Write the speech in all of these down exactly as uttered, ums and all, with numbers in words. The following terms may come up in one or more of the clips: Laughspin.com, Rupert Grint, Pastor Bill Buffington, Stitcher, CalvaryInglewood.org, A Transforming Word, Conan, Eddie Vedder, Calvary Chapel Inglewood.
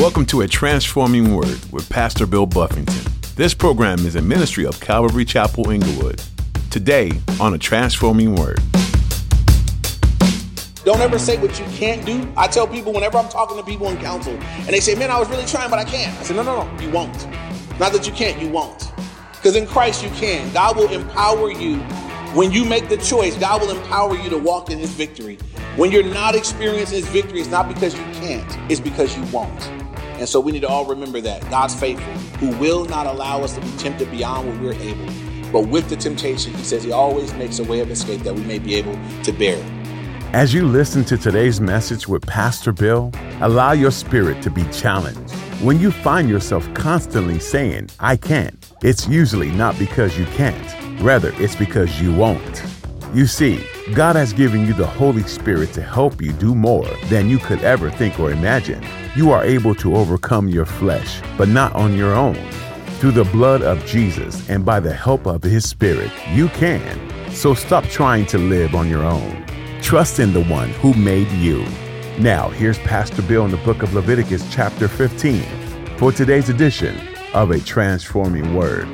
Welcome to A Transforming Word with Pastor Bill Buffington. This program is a ministry of Calvary Chapel Inglewood. Today on A Transforming Word. Don't ever say what you can't do. I tell people whenever I'm talking to people in counsel and they say, man, I was really trying, but I can't. I say, no, no, no, you won't. Not that you can't, you won't. Because in Christ you can. God will empower you. When you make the choice, God will empower you to walk in his victory. When you're not experiencing his victory, it's not because you can't, it's because you won't. And so we need to all remember that. God's faithful, who will not allow us to be tempted beyond what we're able. But with the temptation, he says he always makes a way of escape that we may be able to bear it. As you listen to today's message with Pastor Bill, allow your spirit to be challenged. When you find yourself constantly saying, I can't, it's usually not because you can't. Rather, it's because you won't. You see, God has given you the Holy Spirit to help you do more than you could ever think or imagine. You are able to overcome your flesh, but not on your own. Through the blood of Jesus and by the help of his Spirit, you can. So stop trying to live on your own. Trust in the one who made you. Now, here's Pastor Bill in the book of Leviticus chapter fifteen for today's edition of A Transforming Word.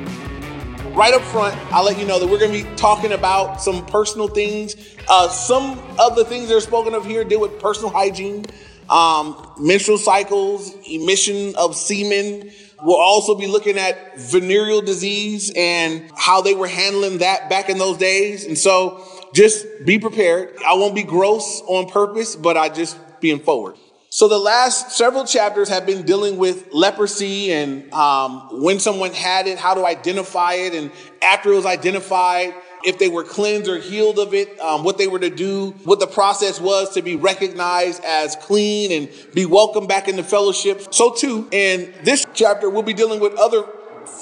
Right up front, I'll let you know that we're going to be talking about some personal things. Uh, some of the things that are spoken of here deal with personal hygiene, um, menstrual cycles, emission of semen. We'll also be looking at venereal disease and how they were handling that back in those days. And so just be prepared. I won't be gross on purpose, but I just being forward. So the last several chapters have been dealing with leprosy and um, when someone had it, how to identify it. And after it was identified, if they were cleansed or healed of it, um, what they were to do, what the process was to be recognized as clean and be welcomed back into fellowship. So too, in this chapter, we'll be dealing with other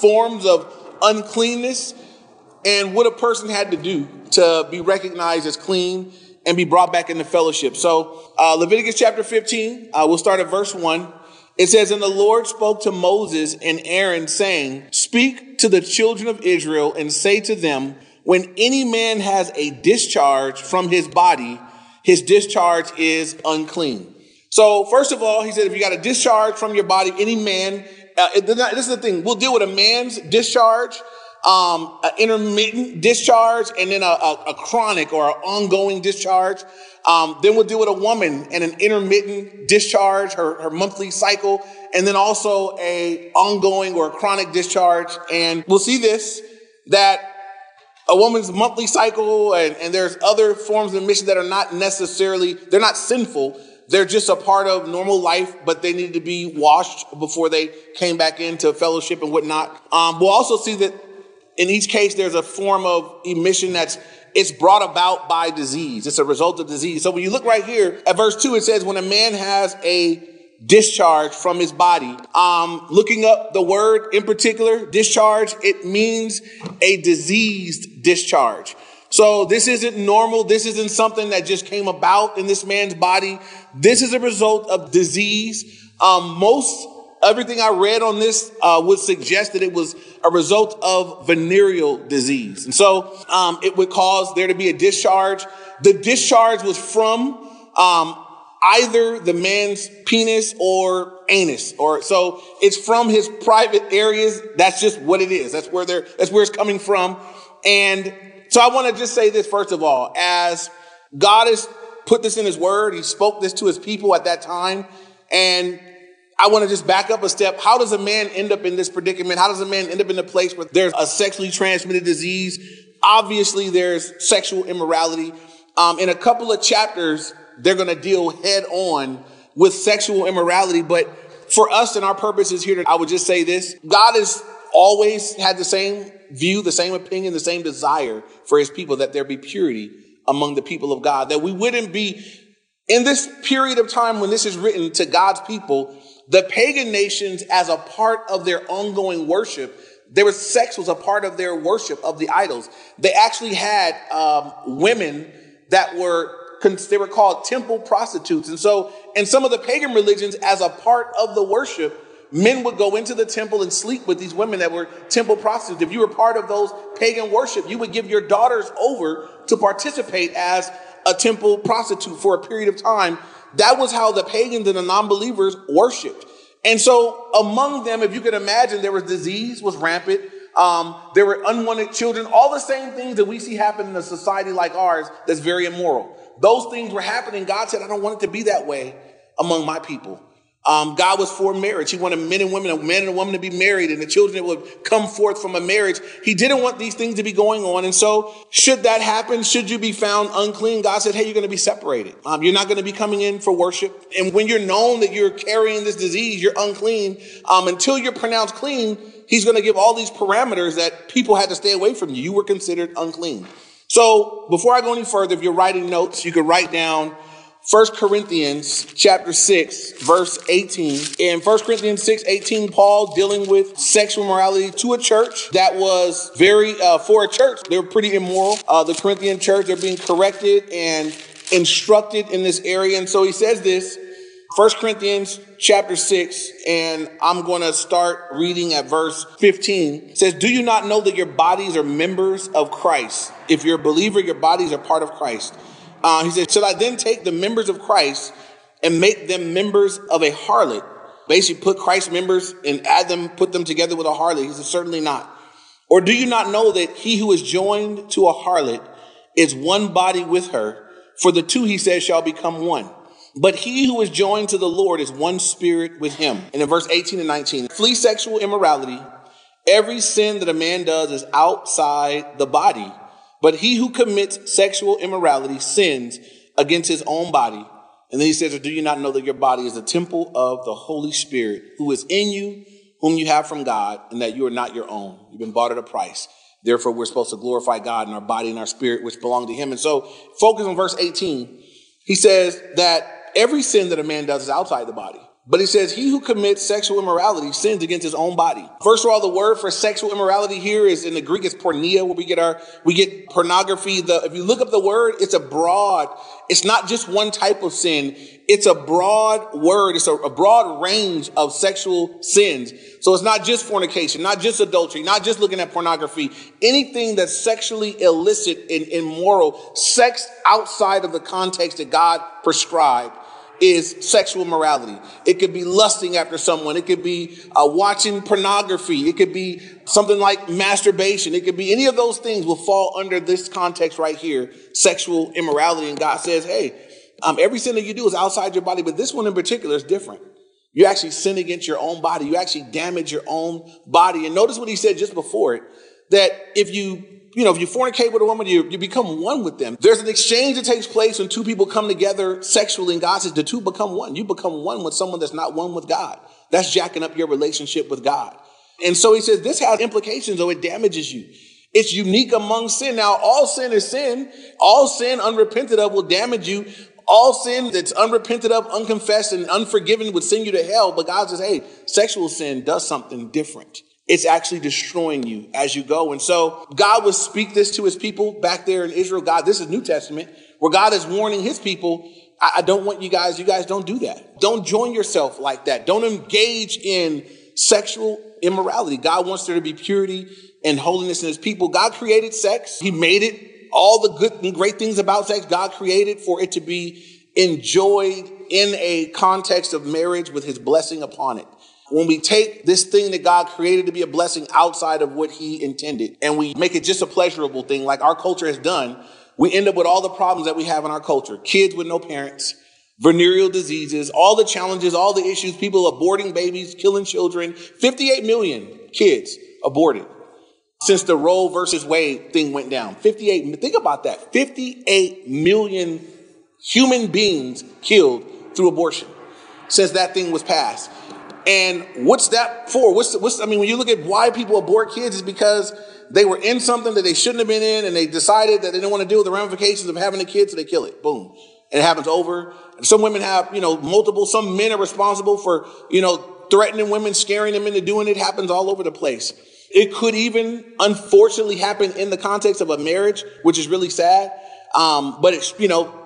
forms of uncleanness and what a person had to do to be recognized as clean and be brought back into fellowship. So uh, Leviticus chapter fifteen, uh, we'll start at verse one. It says, and the Lord spoke to Moses and Aaron, saying, speak to the children of Israel and say to them, when any man has a discharge from his body, his discharge is unclean. So first of all, he said, if you got a discharge from your body, any man, uh, this is the thing, we'll deal with a man's discharge, Um, an intermittent discharge, and then a, a, a chronic or an ongoing discharge. Um, then we'll deal with a woman and an intermittent discharge, her, her monthly cycle, and then also a ongoing or a chronic discharge. And we'll see this, that a woman's monthly cycle, and, and there's other forms of emission that are not necessarily, they're not sinful. They're just a part of normal life, but they need to be washed before they came back into fellowship and whatnot. Um, we'll also see that in each case, there's a form of emission that's it's brought about by disease. It's a result of disease. So when you look right here at verse two, it says, when a man has a discharge from his body, um, looking up the word in particular, discharge, it means a diseased discharge. So this isn't normal. This isn't something that just came about in this man's body. This is a result of disease. Um, most Everything I read on this uh, would suggest that it was a result of venereal disease. And so um, it would cause there to be a discharge. The discharge was from um, either the man's penis or anus. Or so it's from his private areas. That's just what it is. That's where they're, that's where it's coming from. And so I want to just say this, first of all, as God has put this in his word, he spoke this to his people at that time. And I want to just back up a step. How does a man end up in this predicament? How does a man end up in a place where there's a sexually transmitted disease? Obviously, there's sexual immorality. Um, in a couple of chapters, they're going to deal head on with sexual immorality. But for us and our purposes here, I would just say this. God has always had the same view, the same opinion, the same desire for his people, that there be purity among the people of God, that we wouldn't be in this period of time when this is written to God's people. The pagan nations, as a part of their ongoing worship, their sex was a part of their worship of the idols. They actually had um, women that were, they were called temple prostitutes. And so in some of the pagan religions, as a part of the worship, men would go into the temple and sleep with these women that were temple prostitutes. If you were part of those pagan worship, you would give your daughters over to participate as a temple prostitute for a period of time. That was how the pagans and the non-believers worshiped. And so among them, if you could imagine, there was disease was rampant. Um, there were unwanted children, all the same things that we see happen in a society like ours that's very immoral. Those things were happening. God said, I don't want it to be that way among my people. Um, God was for marriage. He wanted men and women, a man and a woman to be married, and the children that would come forth from a marriage. He didn't want these things to be going on. And so should that happen, should you be found unclean, God said, hey, you're going to be separated. Um, you're not going to be coming in for worship. And when you're known that you're carrying this disease, you're unclean, um, until you're pronounced clean, he's going to give all these parameters that people had to stay away from you. You were considered unclean. So before I go any further, if you're writing notes, you could write down First Corinthians chapter six, verse eighteen. In First Corinthians six, eighteen, Paul dealing with sexual morality to a church that was very, uh, for a church, they were pretty immoral. Uh, the Corinthian church, they're being corrected and instructed in this area. And so he says this, First Corinthians chapter six, and I'm going to start reading at verse fifteen. It says, do you not know that your bodies are members of Christ? If you're a believer, your bodies are part of Christ. Uh, he said, should I then take the members of Christ and make them members of a harlot? Basically put Christ's members and add them, put them together with a harlot. He said, certainly not. Or do you not know that he who is joined to a harlot is one body with her? For the two, he says, shall become one. But he who is joined to the Lord is one spirit with him. And in verse eighteen and nineteen, flee sexual immorality. Every sin that a man does is outside the body. But he who commits sexual immorality sins against his own body. And then he says, or do you not know that your body is a temple of the Holy Spirit who is in you, whom you have from God, and that you are not your own? You've been bought at a price. Therefore, we're supposed to glorify God in our body and our spirit, which belong to him. And so focus on verse eighteen. He says that every sin that a man does is outside the body. But he says, he who commits sexual immorality sins against his own body. First of all, the word for sexual immorality here is in the Greek, it's pornea, where we get our, we get pornography. The, if you look up the word, it's a broad, it's not just one type of sin. It's a broad word. It's a, a broad range of sexual sins. So it's not just fornication, not just adultery, not just looking at pornography, anything that's sexually illicit and immoral, sex outside of the context that God prescribed is sexual morality. It could be lusting after someone. It could be uh, watching pornography. It could be something like masturbation. It could be any of those things will fall under this context right here, sexual immorality. And God says, hey, um, every sin that you do is outside your body, but this one in particular is different. You actually sin against your own body. You actually damage your own body. And notice what he said just before it, that if you You know, if you fornicate with a woman, you, you become one with them. There's an exchange that takes place when two people come together sexually, and God says the two become one. You become one with someone that's not one with God. That's jacking up your relationship with God. And so he says this has implications, though it damages you. It's unique among sin. Now, all sin is sin. All sin unrepented of will damage you. All sin that's unrepented of, unconfessed, and unforgiven would send you to hell. But God says, hey, sexual sin does something different. It's actually destroying you as you go. And so God would speak this to his people back there in Israel. God, this is New Testament, where God is warning his people, I, I don't want you guys, you guys don't do that. Don't join yourself like that. Don't engage in sexual immorality. God wants there to be purity and holiness in his people. God created sex. He made it. All the good and great things about sex, God created for it to be enjoyed in a context of marriage with his blessing upon it. When we take this thing that God created to be a blessing outside of what he intended, and we make it just a pleasurable thing like our culture has done, we end up with all the problems that we have in our culture. Kids with no parents, venereal diseases, all the challenges, all the issues, people aborting babies, killing children, fifty-eight million kids aborted since the Roe versus Wade thing went down. fifty-eight, think about that, fifty-eight million human beings killed through abortion since that thing was passed. And what's that for? What's, what's, I mean, when you look at why people abort kids, it's because they were in something that they shouldn't have been in, and they decided that they didn't want to deal with the ramifications of having a kid, so they kill it. Boom. And it happens over. And some women have, you know, multiple, some men are responsible for, you know, threatening women, scaring them into doing it. It happens all over the place. It could even, unfortunately, happen in the context of a marriage, which is really sad. Um, but it's, you know,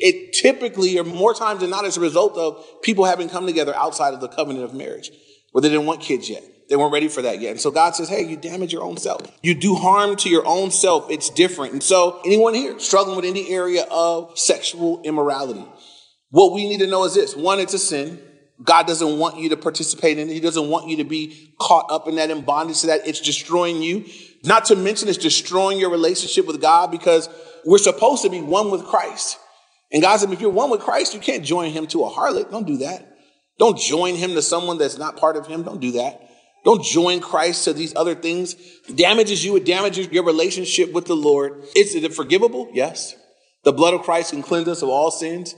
it typically, or more times than not, is a result of people having come together outside of the covenant of marriage, where they didn't want kids yet. They weren't ready for that yet. And so God says, hey, you damage your own self. You do harm to your own self. It's different. And so anyone here struggling with any area of sexual immorality, what we need to know is this. One, it's a sin. God doesn't want you to participate in it. He doesn't want you to be caught up in that, in bondage to that. It's destroying you. Not to mention it's destroying your relationship with God, because we're supposed to be one with Christ. And God said, if you're one with Christ, you can't join him to a harlot. Don't do that. Don't join him to someone that's not part of him. Don't do that. Don't join Christ to these other things. It damages you. It damages your relationship with the Lord. Is it forgivable? Yes. The blood of Christ can cleanse us of all sins.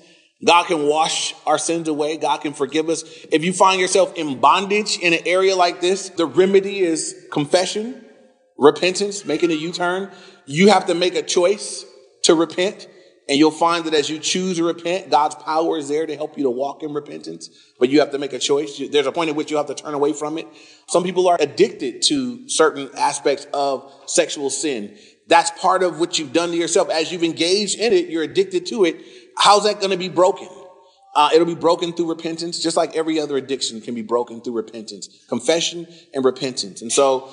God can wash our sins away. God can forgive us. If you find yourself in bondage in an area like this, the remedy is confession, repentance, making a U-turn. You have to make a choice to repent. And you'll find that as you choose to repent, God's power is there to help you to walk in repentance. But you have to make a choice. There's a point at which you have to turn away from it. Some people are addicted to certain aspects of sexual sin. That's part of what you've done to yourself. As you've engaged in it, you're addicted to it. How's that going to be broken? Uh, it'll be broken through repentance, just like every other addiction can be broken through repentance, confession and repentance. And so,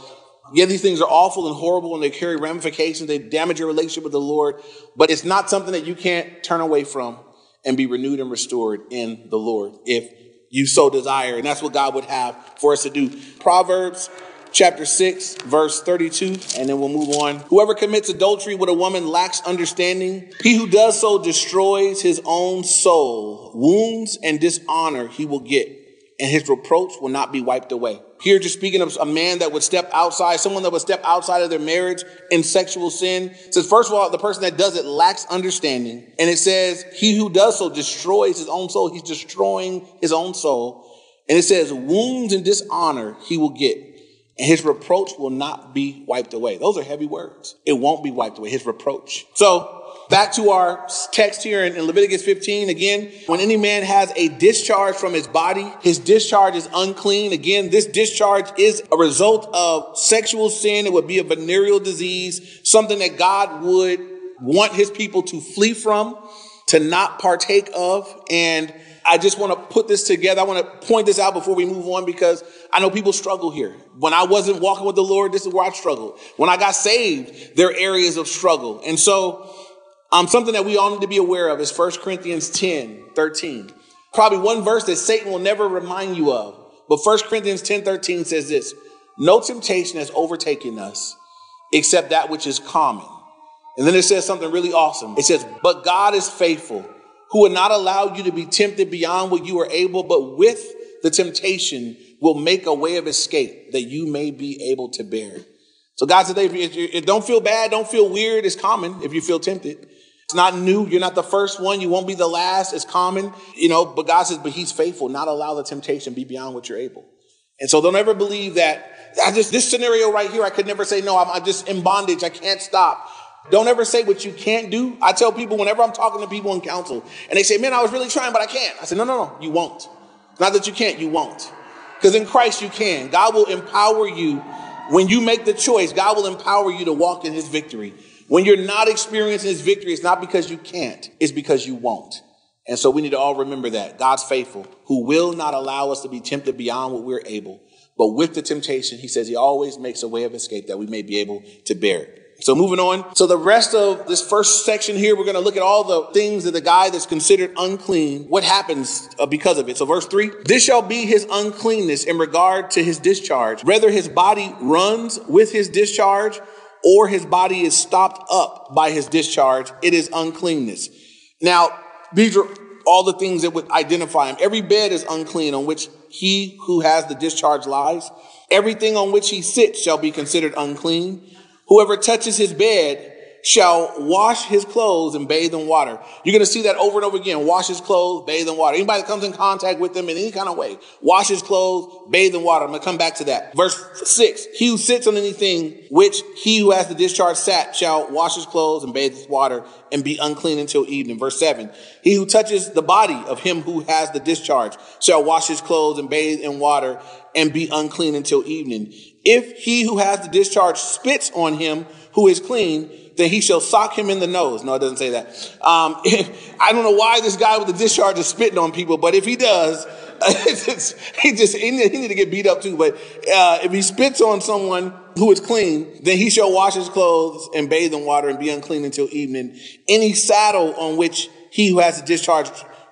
yeah, these things are awful and horrible, and they carry ramifications. They damage your relationship with the Lord, but it's not something that you can't turn away from and be renewed and restored in the Lord if you so desire. And that's what God would have for us to do. Proverbs chapter six, verse thirty-two, and then we'll move on. Whoever commits adultery with a woman lacks understanding. He who does so destroys his own soul. Wounds and dishonor he will get, and his reproach will not be wiped away. Here, just speaking of a man that would step outside, someone that would step outside of their marriage in sexual sin. It says, first of all, the person that does it lacks understanding. And it says, he who does so destroys his own soul. He's destroying his own soul. And it says, wounds and dishonor he will get, and his reproach will not be wiped away. Those are heavy words. It won't be wiped away, his reproach. So, back to our text here in Leviticus fifteen. Again, when any man has a discharge from his body, his discharge is unclean. Again, this discharge is a result of sexual sin. It would be a venereal disease, something that God would want his people to flee from, to not partake of. And I just want to put this together. I want to point this out before we move on, because I know people struggle here. When I wasn't walking with the Lord, this is where I struggled. When I got saved, there are areas of struggle. And so, Um, something that we all need to be aware of is First Corinthians ten thirteen. Probably one verse that Satan will never remind you of. But First Corinthians ten thirteen says this: no temptation has overtaken us except that which is common. And then it says something really awesome. It says, but God is faithful, who will not allow you to be tempted beyond what you are able, but with the temptation will make a way of escape that you may be able to bear it. So God said, don't feel bad. Don't feel weird. It's common if you feel tempted. It's not new. You're not the first one. You won't be the last. It's common, you know, but God says, but he's faithful. Not allow the temptation be beyond what you're able. And so don't ever believe that I just, this scenario right here, I could never say, no, I'm, I'm just in bondage. I can't stop. Don't ever say what you can't do. I tell people whenever I'm talking to people in counsel and they say, man, I was really trying, but I can't. I said, no, no, no, you won't. Not that you can't, you won't. Because in Christ you can. God will empower you. When you make the choice, God will empower you to walk in his victory. When you're not experiencing his victory, it's not because you can't, it's because you won't. And so we need to all remember that. God's faithful, who will not allow us to be tempted beyond what we're able. But with the temptation, he says he always makes a way of escape that we may be able to bear it. So moving on. So the rest of this first section here, we're going to look at all the things that the guy that's considered unclean, what happens because of it. So verse three, this shall be his uncleanness in regard to his discharge, whether his body runs with his discharge or his body is stopped up by his discharge. It is uncleanness. Now, these are all the things that would identify him. Every bed is unclean on which he who has the discharge lies. Everything on which he sits shall be considered unclean. Whoever touches his bed shall wash his clothes and bathe in water. You're going to see that over and over again. Wash his clothes, bathe in water. Anybody that comes in contact with them in any kind of way, wash his clothes, bathe in water. I'm going to come back to that. Verse six, he who sits on anything which he who has the discharge sat shall wash his clothes and bathe with water and be unclean until evening. Verse seven, he who touches the body of him who has the discharge shall wash his clothes and bathe in water and be unclean until evening. If he who has the discharge spits on him who is clean, then he shall sock him in the nose. No, it doesn't say that. Um, I don't know why this guy with the discharge is spitting on people, but if he does, he just he need, he need to get beat up too. But uh, if he spits on someone who is clean, then he shall wash his clothes and bathe in water and be unclean until evening. Any saddle on which he who has the discharge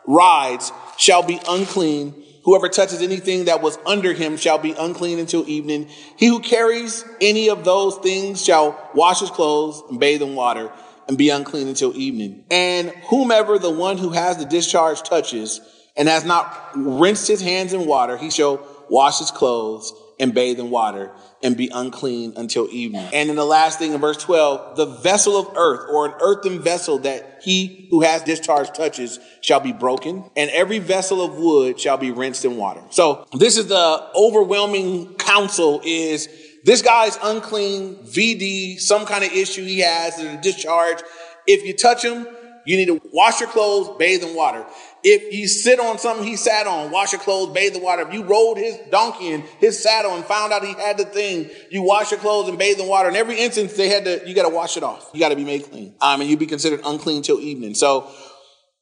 rides shall be unclean. Whoever touches anything that was under him shall be unclean until evening. He who carries any of those things shall wash his clothes and bathe in water and be unclean until evening. And whomever the one who has the discharge touches and has not rinsed his hands in water, he shall wash his clothes and bathe in water and be unclean until evening. And in the last thing in verse twelve, the vessel of earth, or an earthen vessel that he who has discharge touches, shall be broken, and every vessel of wood shall be rinsed in water. So this is the overwhelming counsel is this guy is unclean, V D, some kind of issue he has, there's a discharge. If you touch him, you need to wash your clothes, bathe in water. If you sit on something he sat on, wash your clothes, bathe the water. If you rode his donkey and his saddle and found out he had the thing, you wash your clothes and bathe in water. In every instance, they had to, you got to wash it off. You got to be made clean. Um, and you'd be considered unclean till evening. So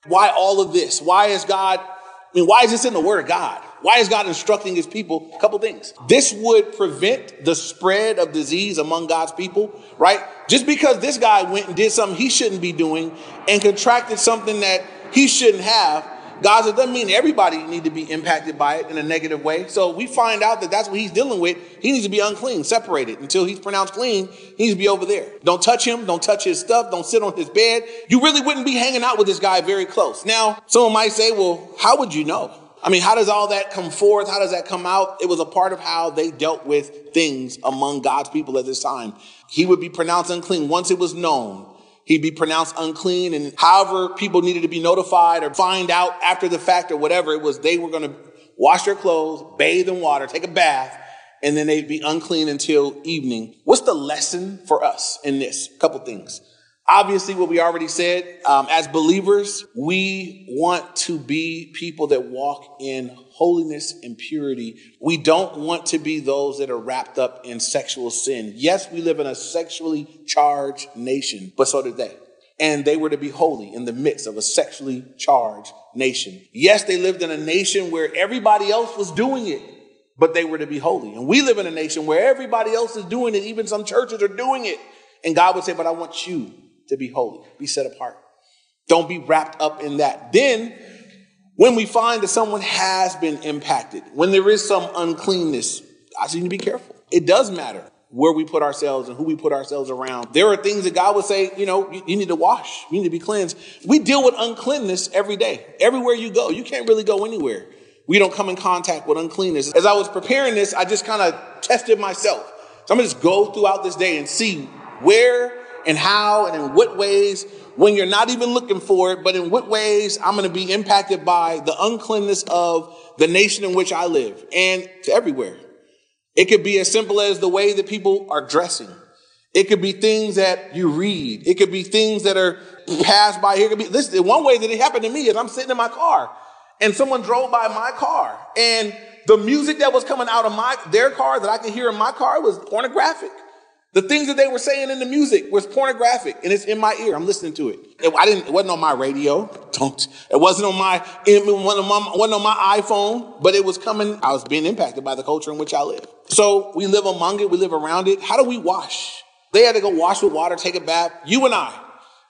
why all of this? Why is God, I mean, why is this in the Word of God? Why is God instructing his people? A couple things. This would prevent the spread of disease among God's people, right? Just because this guy went and did something he shouldn't be doing and contracted something that he shouldn't have, God said, doesn't mean everybody need to be impacted by it in a negative way. So we find out that that's what he's dealing with. He needs to be unclean, separated until he's pronounced clean. He needs to be over there. Don't touch him. Don't touch his stuff. Don't sit on his bed. You really wouldn't be hanging out with this guy very close. Now, someone might say, well, how would you know? I mean, how does all that come forth? How does that come out? It was a part of how they dealt with things among God's people at this time. He would be pronounced unclean once it was known. He'd be pronounced unclean, and however people needed to be notified or find out after the fact or whatever it was, they were going to wash their clothes, bathe in water, take a bath, and then they'd be unclean until evening. What's the lesson for us in this? A couple things. Obviously, what we already said, um, as believers, we want to be people that walk in holiness and purity. We don't want to be those that are wrapped up in sexual sin. Yes, we live in a sexually charged nation, but so did they. And they were to be holy in the midst of a sexually charged nation. Yes, they lived in a nation where everybody else was doing it, but they were to be holy. And we live in a nation where everybody else is doing it. Even some churches are doing it. And God would say, but I want you to be holy, be set apart. Don't be wrapped up in that. Then when we find that someone has been impacted, when there is some uncleanness, I just need to be careful. It does matter where we put ourselves and who we put ourselves around. There are things that God would say, you know, you, you need to wash, you need to be cleansed. We deal with uncleanness every day, everywhere you go. You can't really go anywhere. We don't come in contact with uncleanness. As I was preparing this, I just kind of tested myself. So I'm going to just go throughout this day and see where and how and in what ways, when you're not even looking for it, but in what ways I'm going to be impacted by the uncleanness of the nation in which I live and to everywhere. It could be as simple as the way that people are dressing. It could be things that you read. It could be things that are passed by here. It could be this. One way that it happened to me is I'm sitting in my car and someone drove by my car, and the music that was coming out of my their car that I could hear in my car was pornographic. The things that they were saying in the music was pornographic, and it's in my ear. I'm listening to it. It, I didn't, it wasn't on my radio. Don't. It wasn't on my, it wasn't on my, wasn't on my iPhone, but it was coming. I was being impacted by the culture in which I live. So we live among it. We live around it. How do we wash? They had to go wash with water, take a bath. You and I,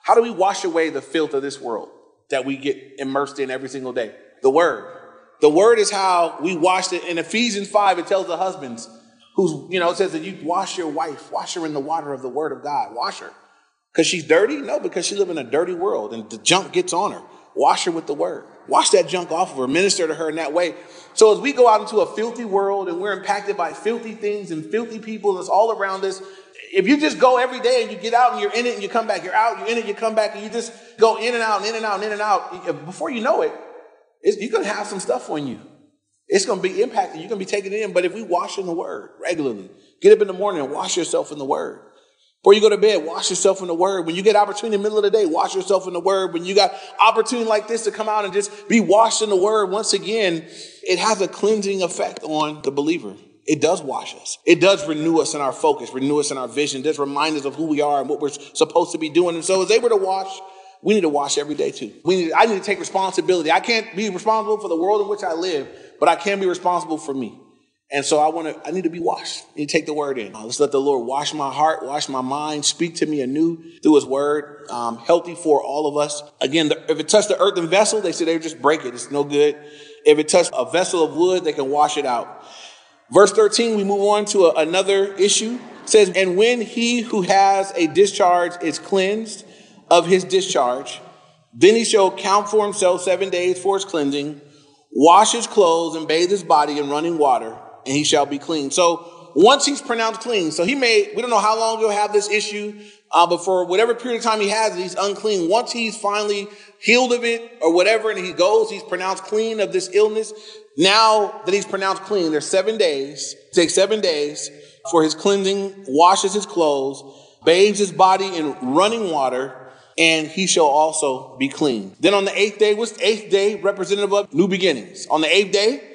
how do we wash away the filth of this world that we get immersed in every single day? The word. The word is how we wash it. In Ephesians five, it tells the husbands, who's, you know, it says that you wash your wife, wash her in the water of the word of God, wash her. Because she's dirty? No, because she lives in a dirty world and the junk gets on her. Wash her with the word. Wash that junk off of her, minister to her in that way. So as we go out into a filthy world and we're impacted by filthy things and filthy people that's all around us, if you just go every day and you get out and you're in it and you come back, you're out, you're in it, you come back, and you just go in and out and in and out and in and out, before you know it, it's, you're going to have some stuff on you. It's going to be impacted. You're going to be taking it in. But if we wash in the word regularly, get up in the morning and wash yourself in the word. Before you go to bed, wash yourself in the word. When you get opportunity in the middle of the day, wash yourself in the word. When you got opportunity like this to come out and just be washed in the word, once again, it has a cleansing effect on the believer. It does wash us. It does renew us in our focus, renew us in our vision. It does remind us of who we are and what we're supposed to be doing. And so as they were to wash, we need to wash every day too. We need, I need to take responsibility. I can't be responsible for the world in which I live, but I can be responsible for me. And so I want to, I need to be washed. I need to take the word in. Uh, let's let the Lord wash my heart, wash my mind, speak to me anew through his word, um, healthy for all of us. Again, the, if it touched the earthen vessel, they said they would just break it. It's no good. If it touched a vessel of wood, they can wash it out. Verse thirteen, we move on to a, another issue. It says, and when he who has a discharge is cleansed of his discharge, then he shall count for himself seven days for his cleansing, wash his clothes and bathe his body in running water, and he shall be clean. So once he's pronounced clean, so he may, we don't know how long he'll have this issue, uh, but for whatever period of time he has, he's unclean. Once he's finally healed of it or whatever, and he goes, he's pronounced clean of this illness. Now that he's pronounced clean, there's seven days, takes seven days for his cleansing, washes his clothes, bathes his body in running water, and he shall also be clean. Then on the eighth day, what's the eighth day representative of? New beginnings. On the eighth day,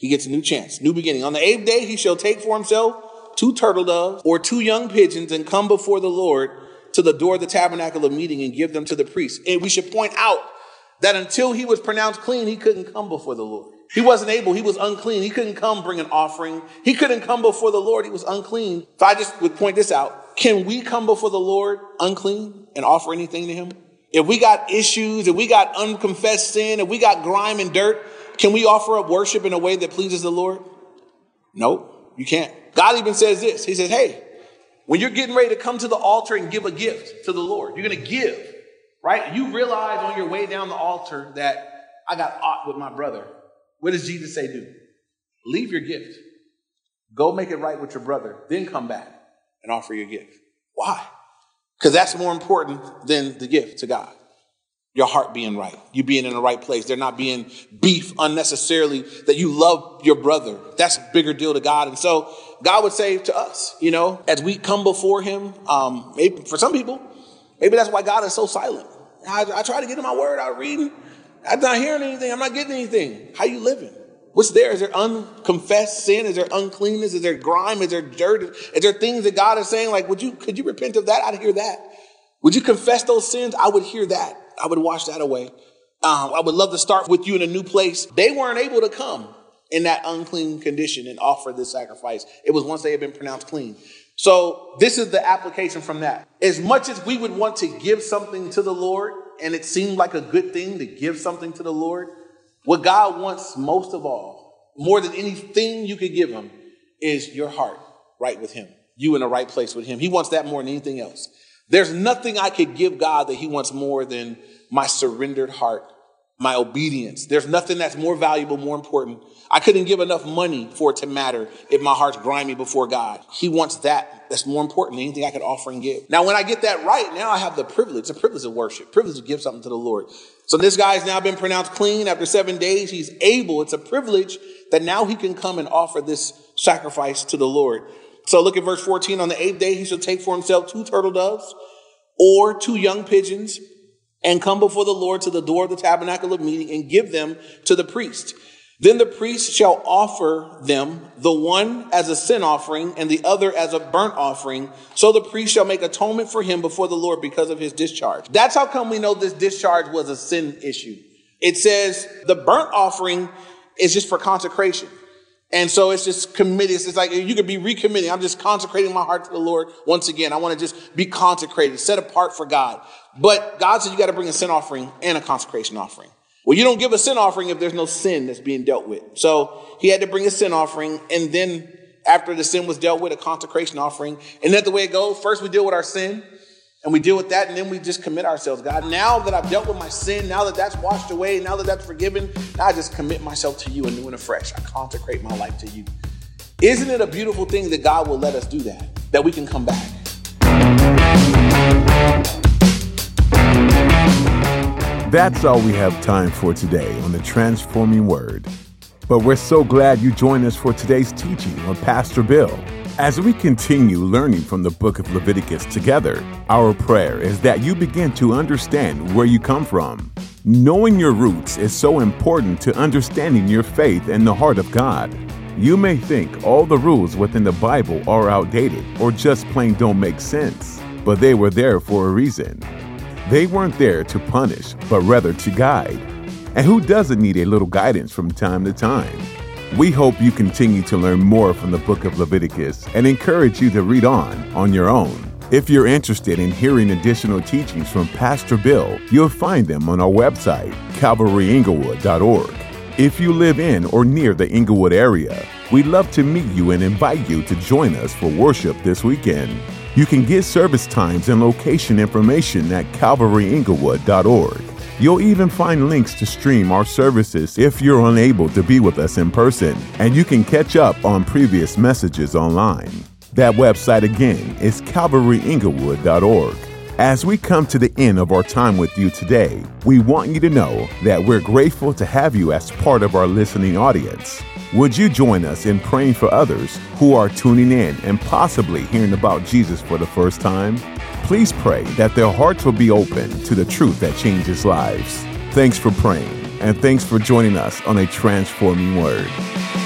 he gets a new chance, new beginning. On the eighth day, he shall take for himself two turtle doves or two young pigeons and come before the Lord to the door of the tabernacle of meeting and give them to the priest. And we should point out that until he was pronounced clean, he couldn't come before the Lord. He wasn't able. He was unclean. He couldn't come bring an offering. He couldn't come before the Lord. He was unclean. So I just would point this out. Can we come before the Lord unclean and offer anything to him? If we got issues, if we got unconfessed sin, if we got grime and dirt, can we offer up worship in a way that pleases the Lord? No, you can't. God even says this. He says, hey, when you're getting ready to come to the altar and give a gift to the Lord, you're going to give, right? You realize on your way down the altar that I got aught with my brother. What does Jesus say do? Leave your gift. Go make it right with your brother. Then come back and offer your gift. Why? Because that's more important than the gift to God. Your heart being right. You being in the right place. There not being beef unnecessarily, that you love your brother. That's a bigger deal to God. And so God would say to us, you know, as we come before him, um, maybe for some people, maybe that's why God is so silent. I, I try to get in my word. I'm reading. I'm not hearing anything. I'm not getting anything. How you living? What's there? Is there unconfessed sin? Is there uncleanness? Is there grime? Is there dirt? Is there things that God is saying? Like, would you, could you repent of that? I'd hear that. Would you confess those sins? I would hear that. I would wash that away. Um, I would love to start with you in a new place. They weren't able to come in that unclean condition and offer this sacrifice. It was once they had been pronounced clean. So this is the application from that. As much as we would want to give something to the Lord, and it seemed like a good thing to give something to the Lord, what God wants most of all, more than anything you could give him, is your heart right with him, you in the right place with him. He wants that more than anything else. There's nothing I could give God that he wants more than my surrendered heart, my obedience. There's nothing that's more valuable, more important. I couldn't give enough money for it to matter if my heart's grimy before God. He wants that. That's more important than anything I could offer and give. Now, when I get that right, now I have the privilege, the privilege of worship, privilege to give something to the Lord. So this guy's now been pronounced clean. After seven days, he's able. It's a privilege that now he can come and offer this sacrifice to the Lord. So look at verse fourteen. On the eighth day, he shall take for himself two turtle doves or two young pigeons and come before the Lord to the door of the tabernacle of meeting and give them to the priest. Then the priest shall offer them, the one as a sin offering and the other as a burnt offering. So the priest shall make atonement for him before the Lord because of his discharge. That's how come we know this discharge was a sin issue. It says the burnt offering is just for consecration. And so it's just committed. It's like you could be recommitting. I'm just consecrating my heart to the Lord. Once again, I want to just be consecrated, set apart for God. But God said you got to bring a sin offering and a consecration offering. Well, you don't give a sin offering if there's no sin that's being dealt with. So he had to bring a sin offering. And then after the sin was dealt with, a consecration offering. And that's the way it goes. First, we deal with our sin and we deal with that. And then we just commit ourselves. God, now that I've dealt with my sin, now that that's washed away, now that that's forgiven, now I just commit myself to you anew and afresh. I consecrate my life to you. Isn't it a beautiful thing that God will let us do that, that we can come back? That's all we have time for today on The Transforming Word. But we're so glad you joined us for today's teaching on Pastor Bill. As we continue learning from the book of Leviticus together, our prayer is that you begin to understand where you come from. Knowing your roots is so important to understanding your faith and the heart of God. You may think all the rules within the Bible are outdated or just plain don't make sense, but they were there for a reason. They weren't there to punish, but rather to guide. And who doesn't need a little guidance from time to time? We hope you continue to learn more from the book of Leviticus and encourage you to read on on your own. If you're interested in hearing additional teachings from Pastor Bill, you'll find them on our website, Calvary Inglewood dot org. If you live in or near the Inglewood area, we'd love to meet you and invite you to join us for worship this weekend. You can get service times and location information at Calvary Inglewood dot org. You'll even find links to stream our services if you're unable to be with us in person, and you can catch up on previous messages online. That website again is Calvary Inglewood dot org. As we come to the end of our time with you today, we want you to know that we're grateful to have you as part of our listening audience. Would you join us in praying for others who are tuning in and possibly hearing about Jesus for the first time? Please pray that their hearts will be open to the truth that changes lives. Thanks for praying, and thanks for joining us on A Transforming Word.